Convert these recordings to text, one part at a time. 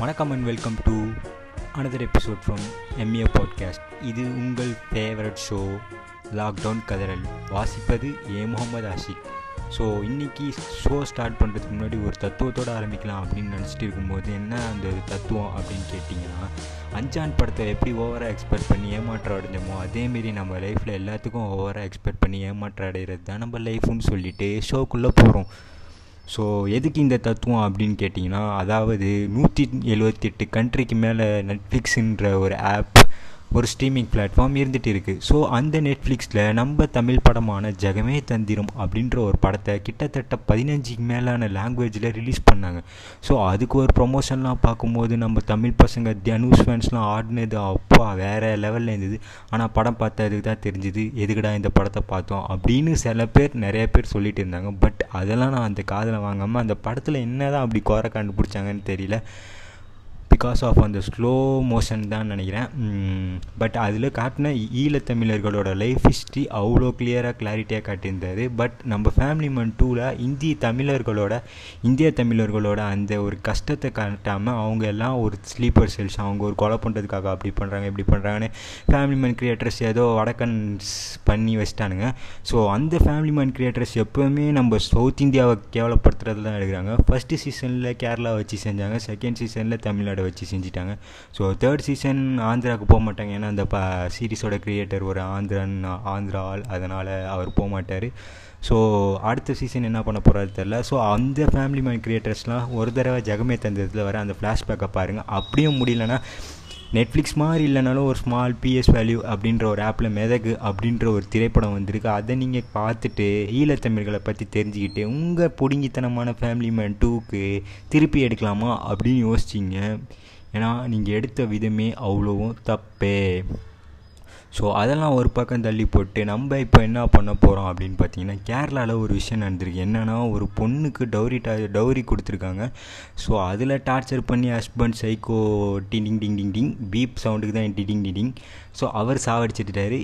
வணக்கம் and welcome to another episode from MA podcast. இது உங்கள் ஃபேவரட் ஷோ லாக்டவுன் கதறல். வாசிப்பது ஏ முகமது ஆஷிக். ஸோ இன்றைக்கி ஷோ ஸ்டார்ட் பண்ணுறதுக்கு முன்னாடி ஒரு தத்துவத்தோடு ஆரம்பிக்கலாம் அப்படின்னு நினச்சிட்டு இருக்கும்போது என்ன அந்த தத்துவம் அப்படின்னு கேட்டிங்கன்னா, அஞ்சான் படத்தை எப்படி ஓவராக எக்ஸ்பெக்ட் பண்ணி ஏமாற்றம் அடைஞ்சோமோ அதேமாரி நம்ம லைஃப்பில் எல்லாத்துக்கும் ஓவராக எக்ஸ்பெக்ட் பண்ணி ஏமாற்றம் அடைகிறது தான் நம்ம லைஃப்னு சொல்லிவிட்டு ஷோக்குள்ளே போகிறோம். ஸோ எதுக்கு இந்த தத்துவம் அப்படின்னு கேட்டிங்கன்னா, அதாவது 178 கண்ட்ரிக்கு மேலே நெட்ஃப்ளிக்ஸுன்ற ஒரு ஆப், ஒரு ஸ்ட்ரீமிங் பிளாட்ஃபார்ம் இருந்துகிட்டு இருக்குது. ஸோ அந்த நெட்ஃப்ளிக்ஸில் நம்ம தமிழ் படமான ஜகமே தந்திரம் அப்படின்ற ஒரு படத்தை கிட்டத்தட்ட 15 மேலான லாங்குவேஜில் ரிலீஸ் பண்ணாங்க. ஸோ அதுக்கு ஒரு ப்ரொமோஷன்லாம் பார்க்கும்போது நம்ம தமிழ் பசங்க தனுஷ் ஃபேன்ஸ்லாம் ஆடினது அப்பா வேறு லெவலில் இருந்தது. ஆனால் படம் பார்த்ததுக்கு தான் தெரிஞ்சுது எதுக்கடா இந்த படத்தை பார்த்தோம் அப்படின்னு சில பேர் நிறைய பேர் சொல்லிகிட்டு இருந்தாங்க. பட் அதெல்லாம் நான் அந்த காதில் வாங்காமல் அந்த படத்தில் என்ன தான் அப்படி குறை கண்டுபிடிச்சாங்கன்னு தெரியல. பிகாஸ் ஆஃப் அந்த ஸ்லோ மோஷன் தான் நினைக்கிறேன். பட் அதில் காட்டின ஈழத்தமிழர்களோட லைஃப் ஹிஸ்ட்ரி அவ்வளோ கிளியராக கிளாரிட்டியாக காட்டியிருந்தார். பட் நம்ம ஃபேமிலி மேன் 2ல் இந்திய தமிழர்களோட அந்த ஒரு கஷ்டத்தை காட்டாமல் அவங்க எல்லாம் ஒரு ஸ்லீப்பர் செல்ஸ், அவங்க ஒரு கொலை பண்ணுறதுக்காக அப்படி பண்ணுறாங்க இப்படி பண்ணுறாங்கன்னு ஃபேமிலி மேன் கிரியேட்டர்ஸ் ஏதோ வடக்கன்ஸ் பண்ணி வச்சிட்டானுங்க. ஸோ அந்த ஃபேமிலி மேன் கிரியேட்டர்ஸ் எப்போவுமே நம்ம சவுத் இந்தியாவை கேவலப்படுத்துறது தான் எடுக்கிறாங்க. ஃபஸ்ட்டு சீசனில் கேரளா வச்சு செஞ்சாங்க, செகண்ட் சீசனில் தமிழ்நாடு வச்சு செஞ்சிட்டாங்க. ஸோ தேர்ட் சீசன் ஆந்திராவுக்கு போக மாட்டாங்க. ஏன்னா அந்த சீரிஸோட கிரியேட்டர் ஒரு ஆந்திரா ஆள், அதனால் அவர் போக மாட்டார். ஸோ அடுத்த சீசன் என்ன பண்ண போகிறது தெரில. ஸோ அந்த ஃபேமிலி மேன் கிரியேட்டர்ஸ்லாம் ஒரு தடவை ஜகமே தந்திரத்தில் வர அந்த ஃப்ளாஷ்பேக்கை பாருங்கள். அப்படியும் முடியலன்னா நெட்ஃப்ளிக்ஸ் மாதிரி இல்லைனாலும் ஒரு ஸ்மால் பிஎஸ் வேல்யூ அப்படின்ற ஒரு ஆப்பில் மெதகு அப்படின்ற ஒரு திரைப்படம் வந்திருக்கு. அதை நீங்கள் பார்த்துட்டு ஈழத்தமிழர்களை பற்றி தெரிஞ்சுக்கிட்டு உங்கள் பொடுங்கித்தனமான ஃபேமிலி மேன் 2க்கு திருப்பி எடுக்கலாமா அப்படின்னு யோசிச்சிங்க. ஏன்னா நீங்கள் எடுத்த விதமே அவ்வளோவும் தப்பே. ஸோ அதெல்லாம் ஒரு பக்கம் தள்ளி போட்டு நம்ம இப்போ என்ன பண்ண போகிறோம் அப்படின்னு பார்த்தீங்கன்னா, கேரளாவில் ஒரு விஷயம் நடந்திருக்கு. என்னென்னா, ஒரு பொண்ணுக்கு டவுரி கொடுத்துருக்காங்க. ஸோ அதில் டார்ச்சர் பண்ணி ஹஸ்பண்ட் சைக்கோ டிண்டிங் டிங் டிங் டிங் பீப் சவுண்டுக்கு தான் டிடிங் டிடிங். ஸோ அவர் சாவடிச்சிட்டாரு.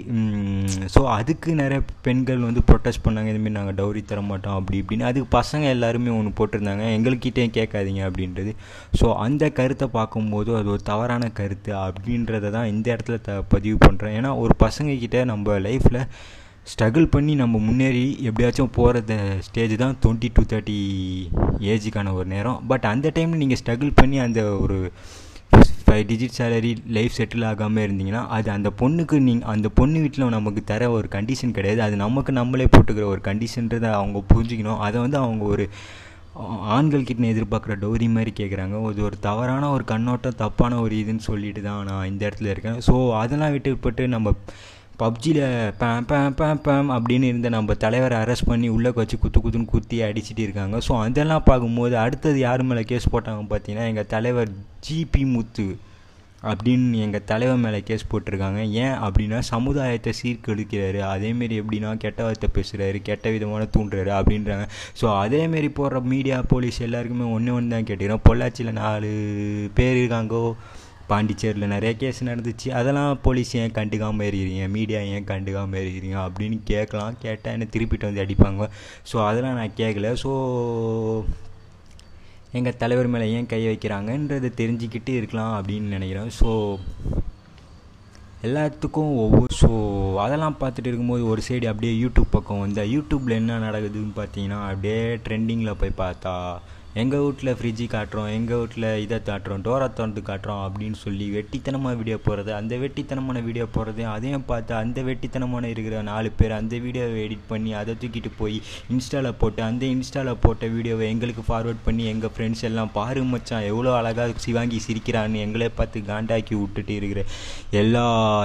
ஸோ அதுக்கு நிறைய பெண்கள் வந்து ப்ரொட்டஸ்ட் பண்ணாங்க, இதுமாரி நாங்கள் டவுரி தர மாட்டோம் அப்படி இப்படின்னு. அதுக்கு பசங்க எல்லாருமே ஒன்று போட்டிருந்தாங்க, எங்கள்கிட்டே கேட்காதீங்க அப்படின்றது. ஸோ அந்த கருத்தை பார்க்கும்போது அது ஒரு தவறான கருத்து அப்படின்றத தான் இந்த இடத்துல பதிவு பண்ணுறேன். ஏன்னா ஒரு பசங்கக்கிட்ட நம்ம லைஃப்பில் ஸ்ட்ரகிள் பண்ணி நம்ம முன்னேறி எப்படியாச்சும் போகிற ஸ்டேஜ் தான் 20 to 30 ஏஜுக்கான ஒரு நேரம். பட் அந்த டைமில் நீங்கள் ஸ்ட்ரகிள் பண்ணி அந்த ஒரு 5 digit சேலரி லைஃப் செட்டில் ஆகாமல் இருந்தீங்கன்னா அது அந்த பொண்ணுக்கு அந்த பொண்ணு வீட்டில் நமக்கு தர ஒரு கண்டிஷன் கிடையாது. அது நமக்கு நம்மளே போட்டுக்கிற ஒரு கண்டிஷன்றதை அவங்க புரிஞ்சுக்கணும். அதை வந்து அவங்க ஒரு ஆண்கள்கிட்ட எதிர்பார்க்குற டோரி மாதிரி கேட்குறாங்க. அது ஒரு தவறான ஒரு கண்ணோட்டம், தப்பான ஒரு இதுன்னு சொல்லிட்டு தான் நான் இந்த இடத்துல இருக்கேன். ஸோ அதெல்லாம் விட்டுப்பட்டு நம்ம பப்ஜியில் பேம் பேம் பேம் பேம் அப்படின்னு இருந்த நம்ம தலைவரை அரெஸ்ட் பண்ணி உள்ளே வச்சு குத்துன்னு குத்தி அடிச்சுட்டு இருக்காங்க. ஸோ அதெல்லாம் பார்க்கும்போது அடுத்தது யார் மேலே கேஸ் போட்டாங்க பார்த்தீங்கன்னா, எங்கள் தலைவர் ஜிபி முத்து அப்படின்னு எங்கள் தலைவர் மேலே கேஸ் போட்டிருக்காங்க. ஏன் அப்படின்னா சமுதாயத்தை சீர்கெடுக்கிறாரு, அதேமாரி எப்படின்னா கெட்ட வார்த்தை பேசுகிறாரு, கெட்ட விதமான தூண்டுறாரு அப்படின்றாங்க. ஸோ அதேமாரி போடுற மீடியா போலீஸ் எல்லாருக்குமே ஒன்று தான் கேட்டுக்கிறோம். பொள்ளாச்சியில் 4 பேர் இருக்காங்கோ, பாண்டிச்சேரியில் நிறைய கேஸ் நடந்துச்சு, அதெல்லாம் போலீஸ் ஏன் கண்டுக்காமல் இருக்கிறீங்க, மீடியா ஏன் கண்டுக்காமல் இருக்கிறீங்க அப்படின்னு கேட்கலாம். கேட்டால் என்ன திருப்பிட்டு வந்து அடிப்பாங்க. ஸோ அதெல்லாம் நான் கேட்கல. ஸோ எங்கள் தலைவர் மேலே ஏன் கை வைக்கிறாங்கன்றதை தெரிஞ்சுக்கிட்டு இருக்கலாம் அப்படின்னு நினைக்கிறேன். ஸோ எல்லாத்துக்கும் ஒவ்வொரு ஸோ அதெல்லாம் பார்த்துட்டு இருக்கும்போது ஒரு சைடு அப்படியே யூடியூப் பக்கம் வந்தால் யூடியூப்பில் என்ன நடக்குதுன்னு பார்த்தீங்கன்னா, அப்படியே ட்ரெண்டிங்கில் போய் பார்த்தா எங்கள் வீட்டில் ஃப்ரிட்ஜு காட்டுறோம், எங்கள் வீட்டில் இதை காட்டுறோம், டோரா திறந்து காட்டுறோம் அப்படின்னு சொல்லி வெட்டித்தனமாக வீடியோ போடுறது. அந்த வெட்டித்தனமான வீடியோ போடுறது அதையும் பார்த்து அந்த வெட்டித்தனமான இருக்கிற 4 பேர் அந்த வீடியோவை எடிட் பண்ணி அதை தூக்கிட்டு போய் இன்ஸ்டாவில் போட்டு அந்த இன்ஸ்டாவில் போட்ட வீடியோவை எங்களுக்கு ஃபார்வேர்ட் பண்ணி எங்கள் ஃப்ரெண்ட்ஸ் எல்லாம் பாரு மச்சான் எவ்வளோ அழகாக சிவாங்கி சிரிக்கிறான்னு எங்களே பார்த்து காண்டாக்கி விட்டுட்டு இருக்கிற எல்லா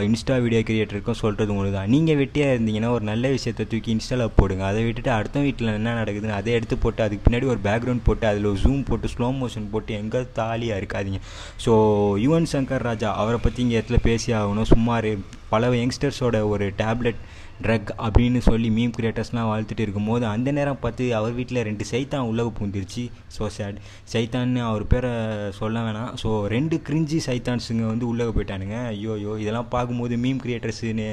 இன்ஸ்டா வீடியோ கிரியேட்டருக்கும் சொல்கிறது ஒன்று தான், நீங்கள் வெட்டியாக இருந்தீங்கன்னா ஒரு நல்ல விஷயத்தை தூக்கி இன்ஸ்டாவில் போடுங்க, அதை விட்டுட்டு அடுத்த வீட்டில் என்ன நடக்குதுன்னு அதை எடுத்து போட்டு அதுக்கு பின்னாடி ஒரு பேக்ரவுண்ட் போட்டு அதில் ஜூம் போட்டு ஸ்லோ மோஷன் போட்டு எங்கே தாலியாக இருக்காதிங்க. ஸோ யுவன் சங்கர் ராஜா அவரை பற்றி இங்கே இடத்துல பேசி ஆகணும். சுமார் பல யங்ஸ்டர்ஸோட ஒரு டேப்லெட் ட்ரக் அப்படின்னு சொல்லி மீம் கிரியேட்டர்ஸ்லாம் வாழ்த்துட்டு இருக்கும்போது அந்த நேரம் பார்த்து அவர் வீட்டில் 2 சைத்தான் உள்ளே பூந்துருச்சு. ஸோ சேட் சைத்தான்னு அவர் பேரை சொல்ல வேணாம். ஸோ 2 கிரிஞ்சி சைத்தான்ஸுங்க வந்து உள்ளே போயிட்டானுங்க. ஐயோயோ இதெல்லாம் பார்க்கும்போது மீம் கிரியேட்டர்ஸுன்னு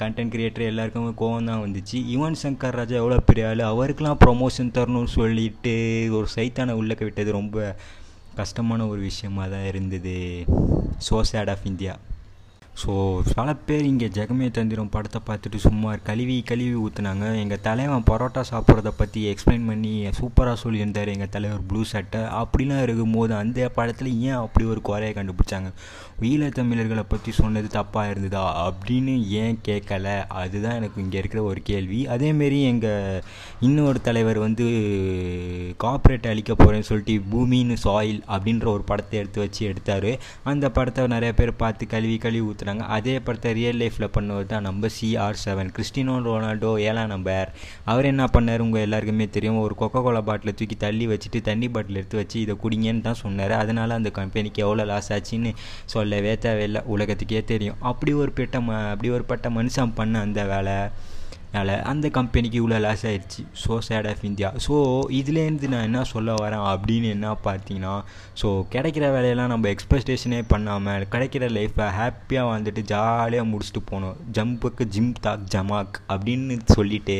கண்டென்ட் கிரியேட்டர் எல்லாருக்குமே கோவம் தான் வந்துச்சு. யுவன் சங்கர் ராஜா எவ்வளோ பெரிய ஆள், அவருக்கெலாம் ப்ரொமோஷன் தரணும்னு சொல்லிட்டு ஒரு சைத்தானை உள்ளக்க விட்டது ரொம்ப கஷ்டமான ஒரு விஷயமாக தான் இருந்தது. So sad of India. So பல பேர் இங்கே ஜெகமே தந்திரம் படத்தை பார்த்துட்டு சும்மா கழுவி ஊற்றுனாங்க. எங்கள் தலைவன் பரோட்டா சாப்பிட்றத பற்றி எக்ஸ்பிளைன் பண்ணி சூப்பராக சொல்லியிருந்தார் எங்கள் தலைவர் ப்ளூ சட்டை. அப்படிலாம் இருக்கும்போது அந்த படத்தில் ஏன் அப்படி ஒரு குறையை கண்டுபிடிச்சாங்க? ஈழத்தமிழர்களை பற்றி சொன்னது தப்பாக இருந்ததா அப்படின்னு ஏன் கேட்கலை? அதுதான் எனக்கு இங்கே இருக்கிற ஒரு கேள்வி. அதேமாரி எங்கள் இன்னொரு தலைவர் வந்து கார்ப்பரேட்டை அழிக்க போகிறேன்னு சொல்லிட்டு பூமின்னு சாயில் அப்படின்ற ஒரு படத்தை எடுத்தார். அந்த படத்தை நிறைய பேர் பார்த்து கழுவி ஊற்றுனாங்க. அதே படத்தை ரியல் லைஃப்பில் பண்ணது தான் நம்ம CR7 கிறிஸ்டினோ ரொனால்டோ 7ஆம் நம்பர். அவர் என்ன பண்ணார் உங்கள் எல்லாருக்குமே தெரியும். ஒரு கொக்கோகோலா பாட்டிலை தூக்கி தள்ளி வச்சுட்டு தண்ணி பாட்டில் எடுத்து வச்சு இதை குடிங்கன்னு தான் சொன்னார். அதனால் அந்த கம்பெனிக்கு எவ்வளோ லாஸ் ஆச்சுன்னு சொல்லவே தேவையில்லை, உலகத்துக்கே தெரியும். அப்படி ஒரு பட்ட மனுஷன் பண்ண அந்த வேலைனால அந்த கம்பெனிக்கு இவ்வளோ லாஸ் ஆகிடுச்சு. So sad of India. So இதுலேருந்து நான் என்ன சொல்ல வரேன் அப்படின்னு என்ன பார்த்தீங்கன்னா, ஸோ கிடைக்கிற வேலையெல்லாம் நம்ம எக்ஸ்பெக்டேஷனே பண்ணாமல் கிடைக்கிற லைஃப்பை ஹாப்பியாக வந்துட்டு ஜாலியாக முடிச்சுட்டு போகணும். ஜம்புக்கு ஜிம் தாக் ஜமாக் அப்படின்னு சொல்லிவிட்டு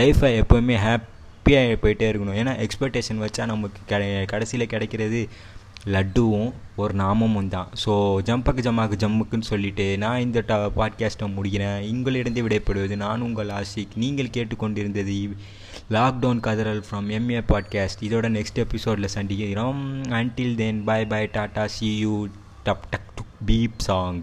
லைஃப்பை எப்போவுமே ஹாப்பியாக போயிட்டே இருக்கணும். ஏன்னா எக்ஸ்பெக்டேஷன் வச்சா நமக்கு கடைசியில் கிடைக்கிறது லட்டுவும் ஒரு நாமமும் தான். ஸோ ஜம்பக்கு ஜமாக்கு ஜம்முக்குன்னு சொல்லிவிட்டு நான் இந்த பாட்காஸ்ட்டை முடிக்கிறேன். உங்களிடந்து விடைபடுவது நான் உங்கள் ஆஷிக். நீங்கள் கேட்டுக்கொண்டிருந்தது லாக்டவுன் கதறல் ஃப்ரம் MA பாட்காஸ்ட். இதோட நெக்ஸ்ட் எபிசோடில் சந்திக்கிறோம். அன்டில் தென் பை டாட்டா, see you. டப் டக் டுக் பீப் சாங்.